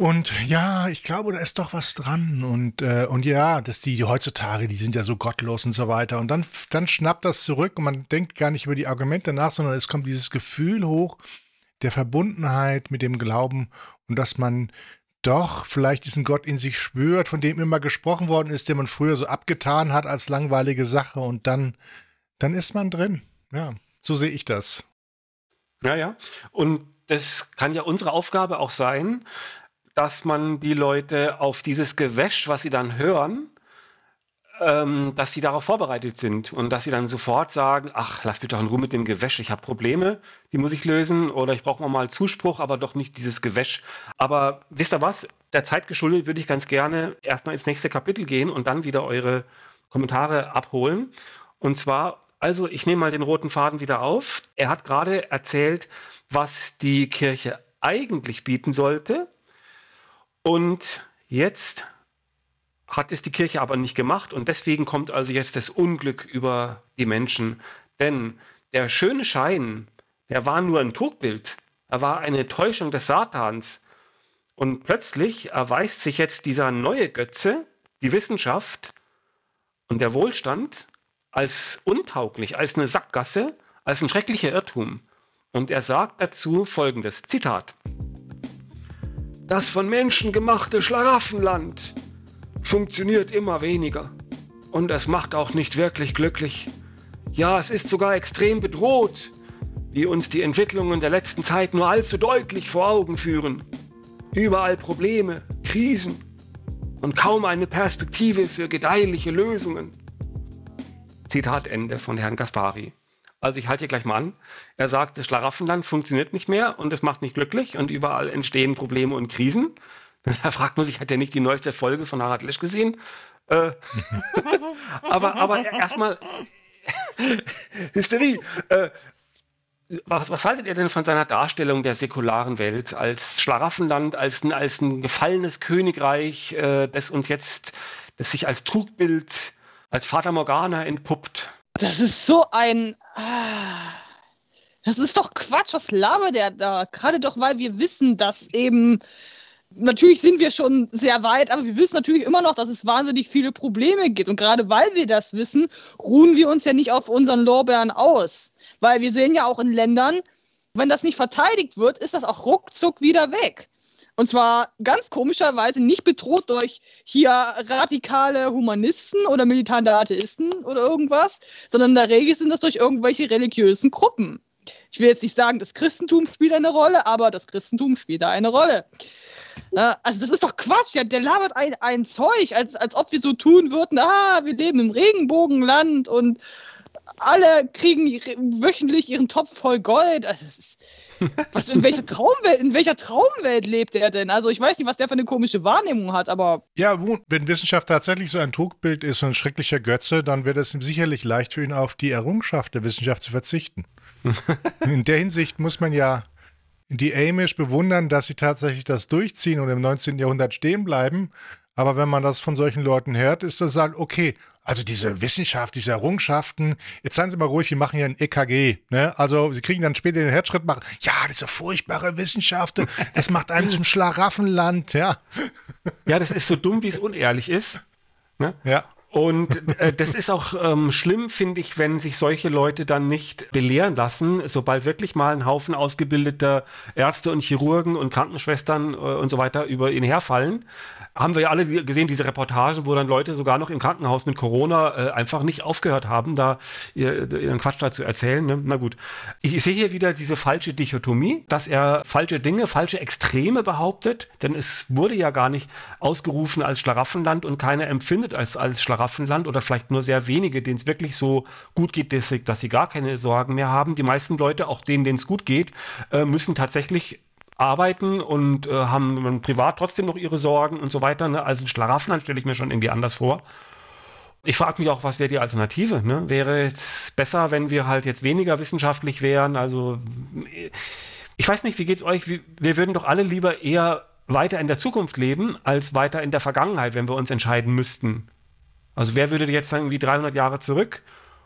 und ja, ich glaube, da ist doch was dran. Und, äh, und ja, dass die, die heutzutage, die sind ja so gottlos und so weiter. Und dann, dann schnappt das zurück und man denkt gar nicht über die Argumente nach, sondern es kommt dieses Gefühl hoch der Verbundenheit mit dem Glauben und dass man doch vielleicht diesen Gott in sich spürt, von dem immer gesprochen worden ist, den man früher so abgetan hat als langweilige Sache. Und dann, dann ist man drin. Ja, so sehe ich das. Ja, ja. Und das kann ja unsere Aufgabe auch sein, dass man die Leute auf dieses Gewäsch, was sie dann hören, ähm, dass sie darauf vorbereitet sind und dass sie dann sofort sagen, ach, lass mich doch in Ruhe mit dem Gewäsch, ich habe Probleme, die muss ich lösen oder ich brauche mal Zuspruch, aber doch nicht dieses Gewäsch. Aber wisst ihr was, der Zeit geschuldet würde ich ganz gerne erstmal ins nächste Kapitel gehen und dann wieder eure Kommentare abholen. Und zwar, also ich nehme mal den roten Faden wieder auf. Er hat gerade erzählt, was die Kirche eigentlich bieten sollte. Und jetzt hat es die Kirche aber nicht gemacht und deswegen kommt also jetzt das Unglück über die Menschen. Denn der schöne Schein, der war nur ein Trugbild, er war eine Täuschung des Satans. Und plötzlich erweist sich jetzt dieser neue Götze, die Wissenschaft und der Wohlstand, als untauglich, als eine Sackgasse, als ein schrecklicher Irrtum. Und er sagt dazu folgendes, Zitat: Das von Menschen gemachte Schlaraffenland funktioniert immer weniger. Und es macht auch nicht wirklich glücklich. Ja, es ist sogar extrem bedroht, wie uns die Entwicklungen der letzten Zeit nur allzu deutlich vor Augen führen. Überall Probleme, Krisen und kaum eine Perspektive für gedeihliche Lösungen. Zitat Ende von Herrn Gaspari. Also ich halte hier gleich mal an. Er sagt, das Schlaraffenland funktioniert nicht mehr und es macht nicht glücklich und überall entstehen Probleme und Krisen. Da fragt man sich, hat er nicht die neueste Folge von Harald Lesch gesehen? Äh, aber aber erstmal Hysterie. Äh, was, was haltet ihr denn von seiner Darstellung der säkularen Welt als Schlaraffenland, als ein, als ein gefallenes Königreich, äh, das uns jetzt, das sich als Trugbild, als Fata Morgana entpuppt? Das ist so ein... Ah, das ist doch Quatsch, was labert der da? Gerade doch, weil wir wissen, dass eben... Natürlich sind wir schon sehr weit, aber wir wissen natürlich immer noch, dass es wahnsinnig viele Probleme gibt. Und gerade weil wir das wissen, ruhen wir uns ja nicht auf unseren Lorbeeren aus. Weil wir sehen ja auch in Ländern, wenn das nicht verteidigt wird, ist das auch ruckzuck wieder weg. Und zwar ganz komischerweise nicht bedroht durch hier radikale Humanisten oder militante Atheisten oder irgendwas, sondern in der Regel sind das durch irgendwelche religiösen Gruppen. Ich will jetzt nicht sagen, das Christentum spielt eine Rolle, aber das Christentum spielt da eine Rolle. Also das ist doch Quatsch, ja, der labert ein, ein Zeug, als, als ob wir so tun würden, ah, wir leben im Regenbogenland und alle kriegen wöchentlich ihren Topf voll Gold. Also das ist, was, in welcher Traumwelt, in welcher Traumwelt lebt er denn? Also ich weiß nicht, was der für eine komische Wahrnehmung hat, aber... Ja, wenn Wissenschaft tatsächlich so ein Trugbild ist und ein schrecklicher Götze, dann wäre es ihm sicherlich leicht für ihn, auf die Errungenschaft der Wissenschaft zu verzichten. In der Hinsicht muss man ja die Amish bewundern, dass sie tatsächlich das durchziehen und im neunzehnten Jahrhundert stehen bleiben. Aber wenn man das von solchen Leuten hört, ist das halt, okay, also diese Wissenschaft, diese Errungenschaften, jetzt seien Sie mal ruhig, wir machen hier ein E K G. Ne? Also Sie kriegen dann später den Herzschritt machen, ja, diese furchtbare Wissenschaft, das macht einen zum Schlaraffenland. Ja, ja, das ist so dumm, wie es unehrlich ist. Ne? Ja. Und äh, das ist auch ähm, schlimm, finde ich, wenn sich solche Leute dann nicht belehren lassen, sobald wirklich mal ein Haufen ausgebildeter Ärzte und Chirurgen und Krankenschwestern äh, und so weiter über ihn herfallen. Haben wir ja alle gesehen, diese Reportagen, wo dann Leute sogar noch im Krankenhaus mit Corona äh, einfach nicht aufgehört haben, da ihren ihr Quatsch dazu erzählen. Ne? Na gut, ich sehe hier wieder diese falsche Dichotomie, dass er falsche Dinge, falsche Extreme behauptet, denn es wurde ja gar nicht ausgerufen als Schlaraffenland und keiner empfindet es als Schlaraffenland. Land oder vielleicht nur sehr wenige, denen es wirklich so gut geht, dass sie, dass sie gar keine Sorgen mehr haben. Die meisten Leute, auch denen, denen es gut geht, äh, müssen tatsächlich arbeiten und äh, haben privat trotzdem noch ihre Sorgen und so weiter. Ne? Also ein Schlaraffenland stelle ich mir schon irgendwie anders vor. Ich frage mich auch, was wäre die Alternative? Ne? Wäre es besser, wenn wir halt jetzt weniger wissenschaftlich wären? Also ich weiß nicht, wie geht's euch? Wir würden doch alle lieber eher weiter in der Zukunft leben, als weiter in der Vergangenheit, wenn wir uns entscheiden müssten. Also wer würde jetzt sagen, wie dreihundert Jahre zurück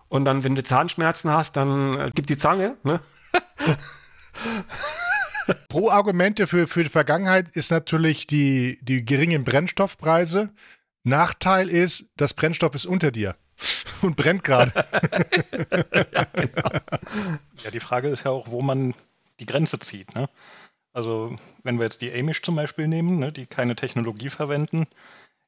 und dann, wenn du Zahnschmerzen hast, dann äh, gib die Zange. Ne? Pro-Argumente für, für die Vergangenheit ist natürlich die, die geringen Brennstoffpreise. Nachteil ist, das Brennstoff ist unter dir und brennt gerade. Ja, genau. Ja, die Frage ist ja auch, wo man die Grenze zieht. Ne? Also wenn wir jetzt die Amish zum Beispiel nehmen, ne, die keine Technologie verwenden,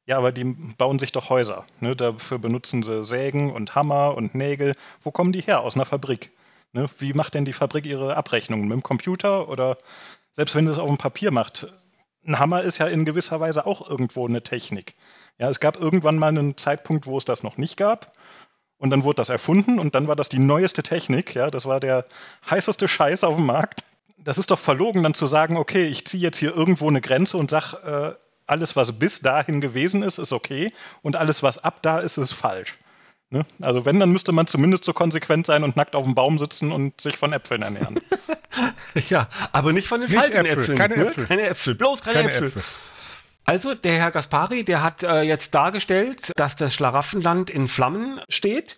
ja, aber die bauen sich doch Häuser. Ne? Dafür benutzen sie Sägen und Hammer und Nägel. Wo kommen die her? Aus einer Fabrik. Ne? Wie macht denn die Fabrik ihre Abrechnungen? Mit dem Computer? Oder selbst wenn sie es auf dem Papier macht. Ein Hammer ist ja in gewisser Weise auch irgendwo eine Technik. Ja, es gab irgendwann mal einen Zeitpunkt, wo es das noch nicht gab. Und dann wurde das erfunden und dann war das die neueste Technik. Ja, das war der heißeste Scheiß auf dem Markt. Das ist doch verlogen, dann zu sagen, okay, ich ziehe jetzt hier irgendwo eine Grenze und sage, äh, alles, was bis dahin gewesen ist, ist okay und alles, was ab da ist, ist falsch. Ne? Also wenn, dann müsste man zumindest so konsequent sein und nackt auf dem Baum sitzen und sich von Äpfeln ernähren. Ja, aber nicht von den nicht falschen Äpfeln. Äpfeln. Keine, ne? Äpfel. keine Äpfel, bloß keine, keine Äpfel. Äpfel. Also der Herr Gaspari, der hat äh, jetzt dargestellt, dass das Schlaraffenland in Flammen steht.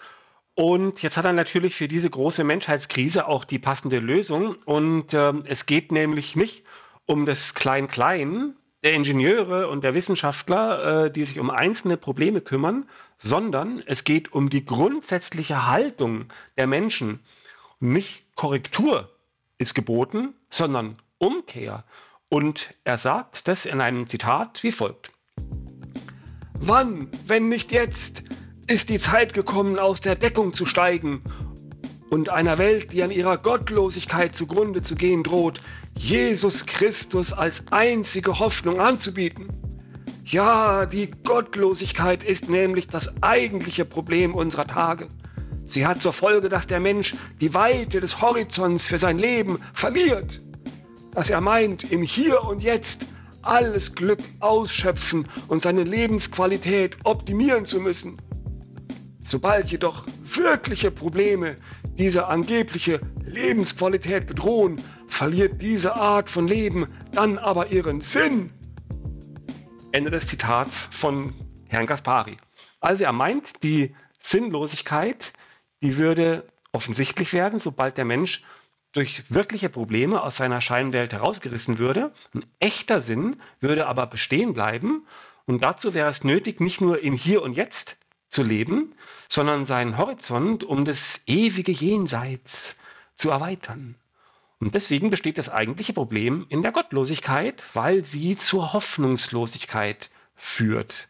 Und jetzt hat er natürlich für diese große Menschheitskrise auch die passende Lösung. Und äh, es geht nämlich nicht um das Klein-Klein der Ingenieure und der Wissenschaftler, äh, die sich um einzelne Probleme kümmern, sondern es geht um die grundsätzliche Haltung der Menschen. Und nicht Korrektur ist geboten, sondern Umkehr. Und er sagt das in einem Zitat wie folgt. Wann, wenn nicht jetzt, ist die Zeit gekommen, aus der Deckung zu steigen und einer Welt, die an ihrer Gottlosigkeit zugrunde zu gehen droht, Jesus Christus als einzige Hoffnung anzubieten. Ja, die Gottlosigkeit ist nämlich das eigentliche Problem unserer Tage. Sie hat zur Folge, dass der Mensch die Weite des Horizonts für sein Leben verliert. Dass er meint, im Hier und Jetzt alles Glück ausschöpfen und seine Lebensqualität optimieren zu müssen. Sobald jedoch wirkliche Probleme diese angebliche Lebensqualität bedrohen, verliert diese Art von Leben dann aber ihren Sinn. Ende des Zitats von Herrn Gaspari. Also er meint, die Sinnlosigkeit, die würde offensichtlich werden, sobald der Mensch durch wirkliche Probleme aus seiner Scheinwelt herausgerissen würde. Ein echter Sinn würde aber bestehen bleiben. Und dazu wäre es nötig, nicht nur im Hier und Jetzt zu leben, sondern seinen Horizont um das ewige Jenseits zu erweitern. Und deswegen besteht das eigentliche Problem in der Gottlosigkeit, weil sie zur Hoffnungslosigkeit führt.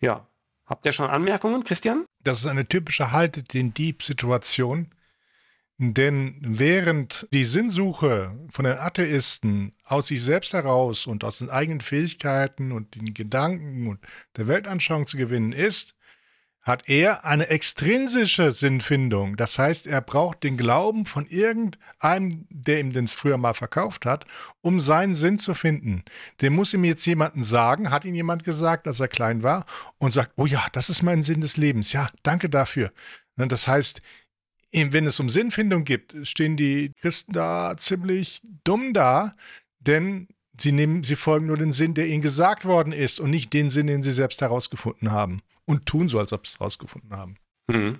Ja, habt ihr schon Anmerkungen, Christian? Das ist eine typische Haltet-den-Dieb-Situation, denn während die Sinnsuche von den Atheisten aus sich selbst heraus und aus den eigenen Fähigkeiten und den Gedanken und der Weltanschauung zu gewinnen ist, hat er eine extrinsische Sinnfindung. Das heißt, er braucht den Glauben von irgendeinem, der ihm den früher mal verkauft hat, um seinen Sinn zu finden. Dem muss ihm jetzt jemanden sagen, hat ihm jemand gesagt, als er klein war, und sagt, oh ja, das ist mein Sinn des Lebens. Ja, danke dafür. Das heißt, wenn es um Sinnfindung geht, stehen die Christen da ziemlich dumm da, denn sie nehmen, sie folgen nur den Sinn, der ihnen gesagt worden ist und nicht den Sinn, den sie selbst herausgefunden haben. Und tun so, als ob sie es rausgefunden haben. Hm.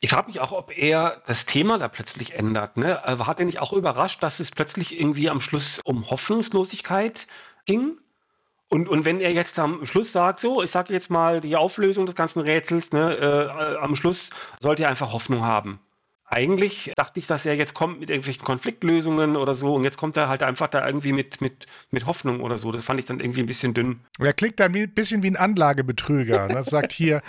Ich frage mich auch, ob er das Thema da plötzlich ändert. Ne? Hat er nicht auch überrascht, dass es plötzlich irgendwie am Schluss um Hoffnungslosigkeit ging? Und, und wenn er jetzt am Schluss sagt, so, ich sage jetzt mal die Auflösung des ganzen Rätsels, ne, äh, am Schluss sollt ihr einfach Hoffnung haben. Eigentlich dachte ich, dass er jetzt kommt mit irgendwelchen Konfliktlösungen oder so, und jetzt kommt er halt einfach da irgendwie mit, mit, mit Hoffnung oder so. Das fand ich dann irgendwie ein bisschen dünn. Er klingt dann ein bisschen wie ein Anlagebetrüger. Das sagt hier,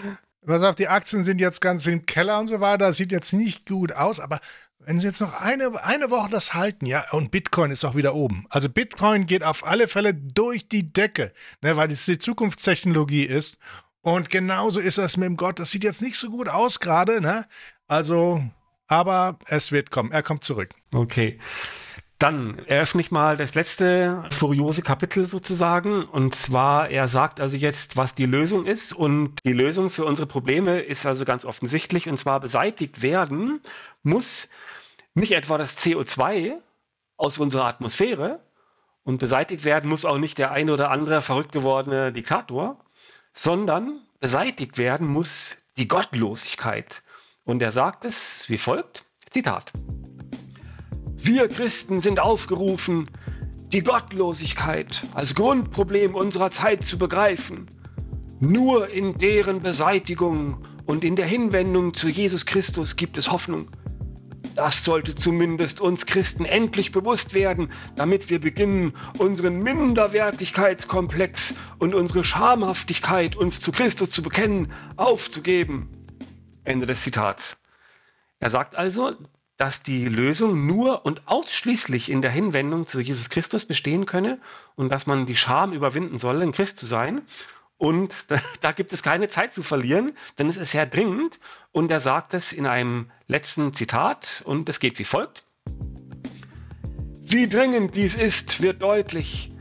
pass auf, die Aktien sind jetzt ganz im Keller und so weiter, das sieht jetzt nicht gut aus, aber wenn sie jetzt noch eine, eine Woche das halten, ja, und Bitcoin ist auch wieder oben. Also Bitcoin geht auf alle Fälle durch die Decke, ne, weil es die Zukunftstechnologie ist. Und genauso ist das mit dem Gott. Das sieht jetzt nicht so gut aus gerade, ne? Also, aber es wird kommen. Er kommt zurück. Okay. Dann eröffne ich mal das letzte furiose Kapitel sozusagen. Und zwar, er sagt also jetzt, was die Lösung ist. Und die Lösung für unsere Probleme ist also ganz offensichtlich. Und zwar, beseitigt werden muss nicht etwa das C O zwei aus unserer Atmosphäre, und beseitigt werden muss auch nicht der ein oder andere verrückt gewordene Diktator, sondern beseitigt werden muss die Gottlosigkeit. Und er sagt es wie folgt, Zitat: Wir Christen sind aufgerufen, die Gottlosigkeit als Grundproblem unserer Zeit zu begreifen. Nur in deren Beseitigung und in der Hinwendung zu Jesus Christus gibt es Hoffnung. Das sollte zumindest uns Christen endlich bewusst werden, damit wir beginnen, unseren Minderwertigkeitskomplex und unsere Schamhaftigkeit, uns zu Christus zu bekennen, aufzugeben. Ende des Zitats. Er sagt also, dass die Lösung nur und ausschließlich in der Hinwendung zu Jesus Christus bestehen könne und dass man die Scham überwinden solle, ein Christ zu sein. Und da, da gibt es keine Zeit zu verlieren, denn es ist sehr dringend. Und er sagt es in einem letzten Zitat, und es geht wie folgt: Wie dringend dies ist, wird deutlich,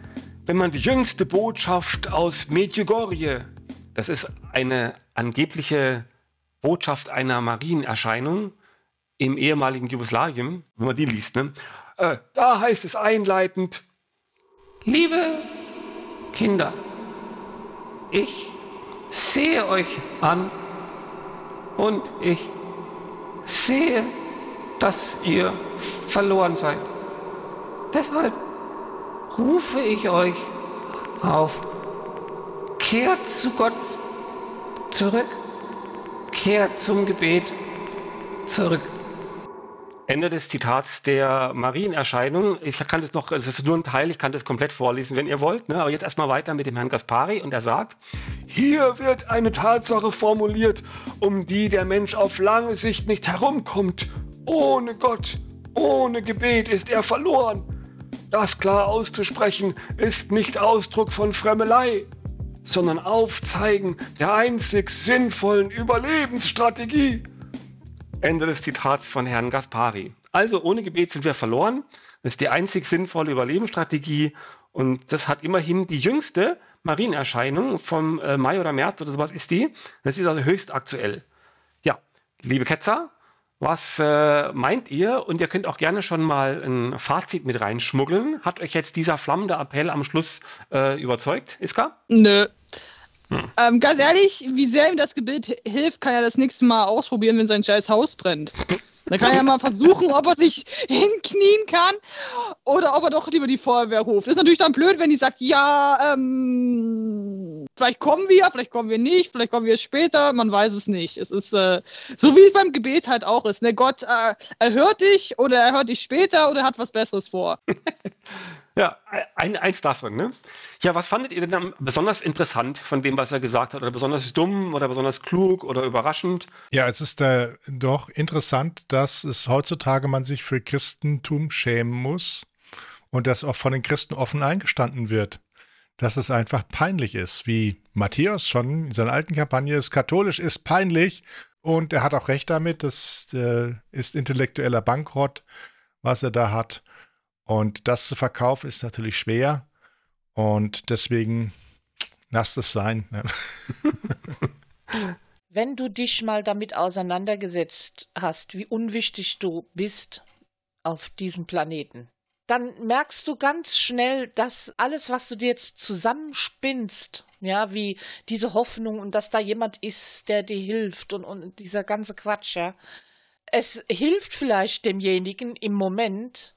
wenn man die jüngste Botschaft aus Medjugorje, das ist eine angebliche Botschaft einer Marienerscheinung im ehemaligen Jugoslawien, wenn man die liest, ne? Äh, da heißt es einleitend: Liebe Kinder, ich sehe euch an und ich sehe, dass ihr verloren seid. Deshalb rufe ich euch auf, kehrt zu Gott zurück, kehrt zum Gebet zurück. Ende des Zitats der Marienerscheinung. Ich kann das noch, es ist nur ein Teil, ich kann das komplett vorlesen, wenn ihr wollt, ne? Aber jetzt erstmal weiter mit dem Herrn Gaspari, und er sagt: Hier wird eine Tatsache formuliert, um die der Mensch auf lange Sicht nicht herumkommt. Ohne Gott, ohne Gebet ist er verloren. Das klar auszusprechen ist nicht Ausdruck von Fremmelei, sondern Aufzeigen der einzig sinnvollen Überlebensstrategie. Ende des Zitats von Herrn Gaspari. Also ohne Gebet sind wir verloren. Das ist die einzig sinnvolle Überlebensstrategie. Und das hat immerhin die jüngste Marienerscheinung vom äh, Mai oder März oder sowas ist die. Das ist also höchst aktuell. Ja, liebe Ketzer, was äh, meint ihr? Und ihr könnt auch gerne schon mal ein Fazit mit reinschmuggeln. Hat euch jetzt dieser flammende Appell am Schluss äh, überzeugt, Iska? Nö. Hm. Ähm, ganz ehrlich, wie sehr ihm das Gebet hilft, kann er das nächste Mal ausprobieren, wenn sein scheiß Haus brennt. Dann kann er mal versuchen, ob er sich hinknien kann oder ob er doch lieber die Feuerwehr ruft. Ist natürlich dann blöd, wenn die sagt, ja, ähm, vielleicht kommen wir, vielleicht kommen wir nicht, vielleicht kommen wir später, man weiß es nicht. Es ist äh, so, wie es beim Gebet halt auch ist, ne? Gott äh, erhört dich oder er hört dich später oder hat was Besseres vor. Ja, ein, eins davon, ne? Ja, was fandet ihr denn besonders interessant von dem, was er gesagt hat? Oder besonders dumm oder besonders klug oder überraschend? Ja, es ist äh, doch interessant, dass es heutzutage man sich für Christentum schämen muss und dass auch von den Christen offen eingestanden wird, dass es einfach peinlich ist, wie Matthäus schon in seiner alten Kampagne ist, katholisch ist peinlich, und er hat auch recht damit, das äh, ist intellektueller Bankrott, was er da hat. Und das zu verkaufen ist natürlich schwer, und deswegen lasst es sein. Ne? Wenn du dich mal damit auseinandergesetzt hast, wie unwichtig du bist auf diesem Planeten, dann merkst du ganz schnell, dass alles, was du dir jetzt zusammenspinnst, ja, wie diese Hoffnung und dass da jemand ist, der dir hilft und, und dieser ganze Quatsch, ja, es hilft vielleicht demjenigen im Moment,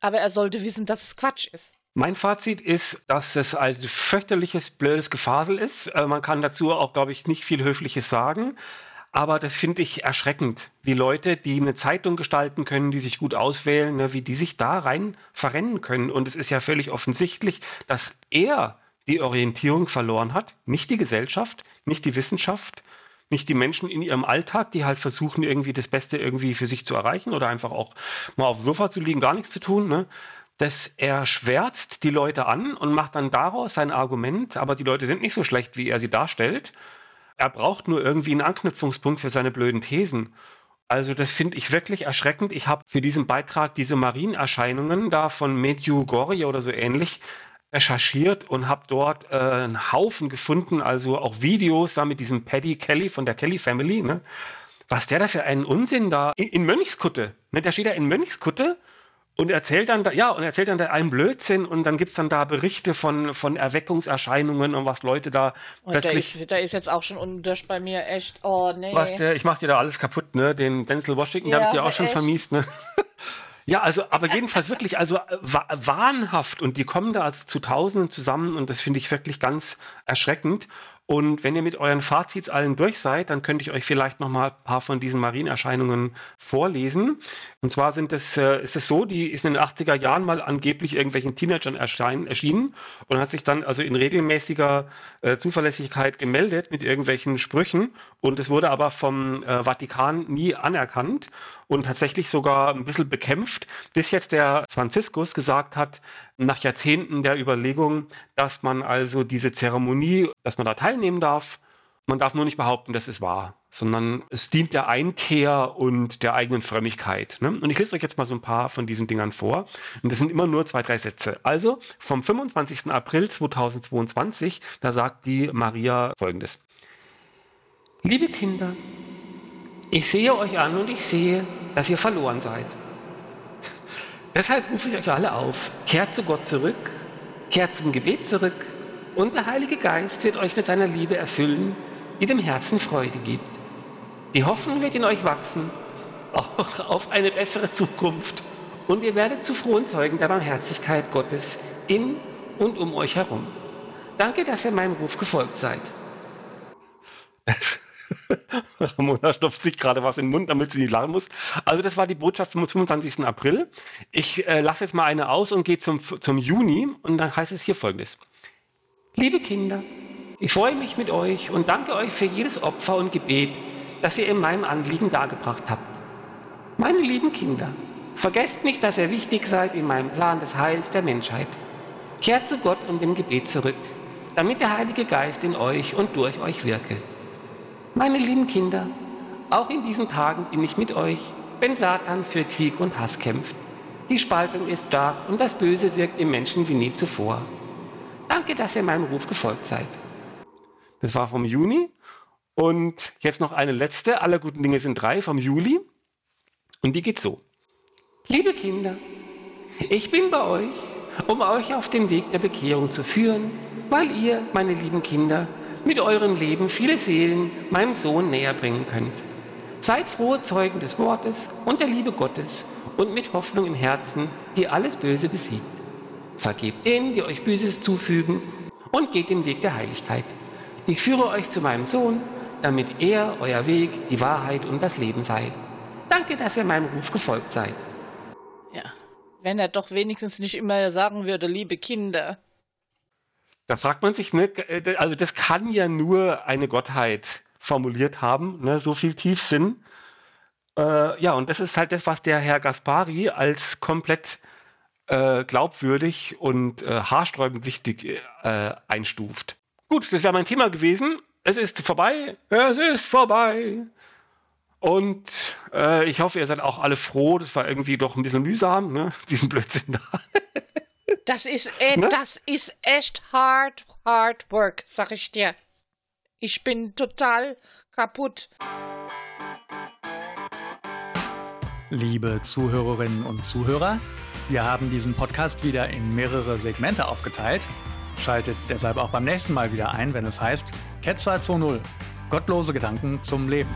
aber er sollte wissen, dass es Quatsch ist. Mein Fazit ist, dass es ein fürchterliches, blödes Gefasel ist. Äh, man kann dazu auch, glaube ich, nicht viel Höfliches sagen. Aber das finde ich erschreckend, wie Leute, die eine Zeitung gestalten können, die sich gut auswählen, ne, wie die sich da rein verrennen können. Und es ist ja völlig offensichtlich, dass er die Orientierung verloren hat, nicht die Gesellschaft, nicht die Wissenschaft, nicht die Menschen in ihrem Alltag, die halt versuchen, irgendwie das Beste irgendwie für sich zu erreichen oder einfach auch mal auf dem Sofa zu liegen, gar nichts zu tun, ne? Das er schwärzt die Leute an und macht dann daraus sein Argument, aber die Leute sind nicht so schlecht, wie er sie darstellt. Er braucht nur irgendwie einen Anknüpfungspunkt für seine blöden Thesen. Also das finde ich wirklich erschreckend. Ich habe für diesen Beitrag diese Marienerscheinungen da von Medjugorje oder so ähnlich recherchiert und habe dort äh, einen Haufen gefunden, also auch Videos da mit diesem Paddy Kelly von der Kelly Family. Ne? Was der da für einen Unsinn da in, in Mönchskutte. Ne? Der steht da in Mönchskutte. Und erzählt dann da, ja, und erzählt dann da einen Blödsinn und dann gibt's dann da Berichte von, von Erweckungserscheinungen und was Leute da und plötzlich... Da ist, da ist jetzt auch schon undisch bei mir echt, oh nee. Was der, ich mach dir da alles kaputt, ne, den Denzel Washington, ja, der hab ich dir auch echt schon vermiest, ne. Ja, also, aber jedenfalls wirklich, also wa- wahnhaft und die kommen da also zu Tausenden zusammen und das finde ich wirklich ganz erschreckend. Und wenn ihr mit euren Fazits allen durch seid, dann könnte ich euch vielleicht noch mal ein paar von diesen Marienerscheinungen vorlesen. Und zwar sind es, äh, ist es so, die ist in den achtziger Jahren mal angeblich irgendwelchen Teenagern erschein, erschienen und hat sich dann also in regelmäßiger äh, Zuverlässigkeit gemeldet mit irgendwelchen Sprüchen. Und es wurde aber vom äh, Vatikan nie anerkannt und tatsächlich sogar ein bisschen bekämpft, bis jetzt der Franziskus gesagt hat, nach Jahrzehnten der Überlegung, dass man also diese Zeremonie, dass man da teilnehmen darf. Man darf nur nicht behaupten, das ist wahr, sondern es dient der Einkehr und der eigenen Frömmigkeit. Ne? Und ich lese euch jetzt mal so ein paar von diesen Dingern vor. Und das sind immer nur zwei, drei Sätze. Also vom fünfundzwanzigsten April zweitausendzweiundzwanzig, da sagt die Maria Folgendes. Liebe Kinder, ich sehe euch an und ich sehe, dass ihr verloren seid. Deshalb rufe ich euch alle auf, kehrt zu Gott zurück, kehrt zum Gebet zurück und der Heilige Geist wird euch mit seiner Liebe erfüllen, die dem Herzen Freude gibt. Die Hoffnung wird in euch wachsen, auch auf eine bessere Zukunft und ihr werdet zu frohen Zeugen der Barmherzigkeit Gottes in und um euch herum. Danke, dass ihr meinem Ruf gefolgt seid. Ramona stopft sich gerade was in den Mund, damit sie nicht lachen muss. Also das war die Botschaft vom fünfundzwanzigsten April. Ich äh, lasse jetzt mal eine aus und gehe zum, zum Juni und dann heißt es hier Folgendes. Liebe Kinder, ich freue mich mit euch und danke euch für jedes Opfer und Gebet, das ihr in meinem Anliegen dargebracht habt. Meine lieben Kinder, vergesst nicht, dass ihr wichtig seid in meinem Plan des Heils der Menschheit. Kehrt zu Gott und dem Gebet zurück, damit der Heilige Geist in euch und durch euch wirke. Meine lieben Kinder, auch in diesen Tagen bin ich mit euch, wenn Satan für Krieg und Hass kämpft. Die Spaltung ist stark und das Böse wirkt im Menschen wie nie zuvor. Danke, dass ihr meinem Ruf gefolgt seid. Das war vom Juni und jetzt noch eine letzte, aller guten Dinge sind drei, vom Juli und die geht so. Liebe Kinder, ich bin bei euch, um euch auf den Weg der Bekehrung zu führen, weil ihr, meine lieben Kinder, mit eurem Leben viele Seelen meinem Sohn näher bringen könnt. Seid frohe Zeugen des Wortes und der Liebe Gottes und mit Hoffnung im Herzen, die alles Böse besiegt. Vergebt denen, die euch Böses zufügen und geht den Weg der Heiligkeit. Ich führe euch zu meinem Sohn, damit er euer Weg, die Wahrheit und das Leben sei. Danke, dass ihr meinem Ruf gefolgt seid. Ja, wenn er doch wenigstens nicht immer sagen würde, liebe Kinder. Da fragt man sich, ne, also das kann ja nur eine Gottheit formuliert haben, ne, so viel Tiefsinn. Äh, ja, und das ist halt das, was der Herr Gaspari als komplett äh, glaubwürdig und äh, haarsträubend wichtig äh, einstuft. Gut, das wäre mein Thema gewesen. Es ist vorbei, es ist vorbei. Und äh, ich hoffe, ihr seid auch alle froh. Das war irgendwie doch ein bisschen mühsam, ne, diesen Blödsinn da. Das ist, äh, ne? das ist echt hard, hard work, sag ich dir. Ich bin total kaputt. Liebe Zuhörerinnen und Zuhörer, wir haben diesen Podcast wieder in mehrere Segmente aufgeteilt. Schaltet deshalb auch beim nächsten Mal wieder ein, wenn es heißt Ketzer zu Null. Gottlose Gedanken zum Leben.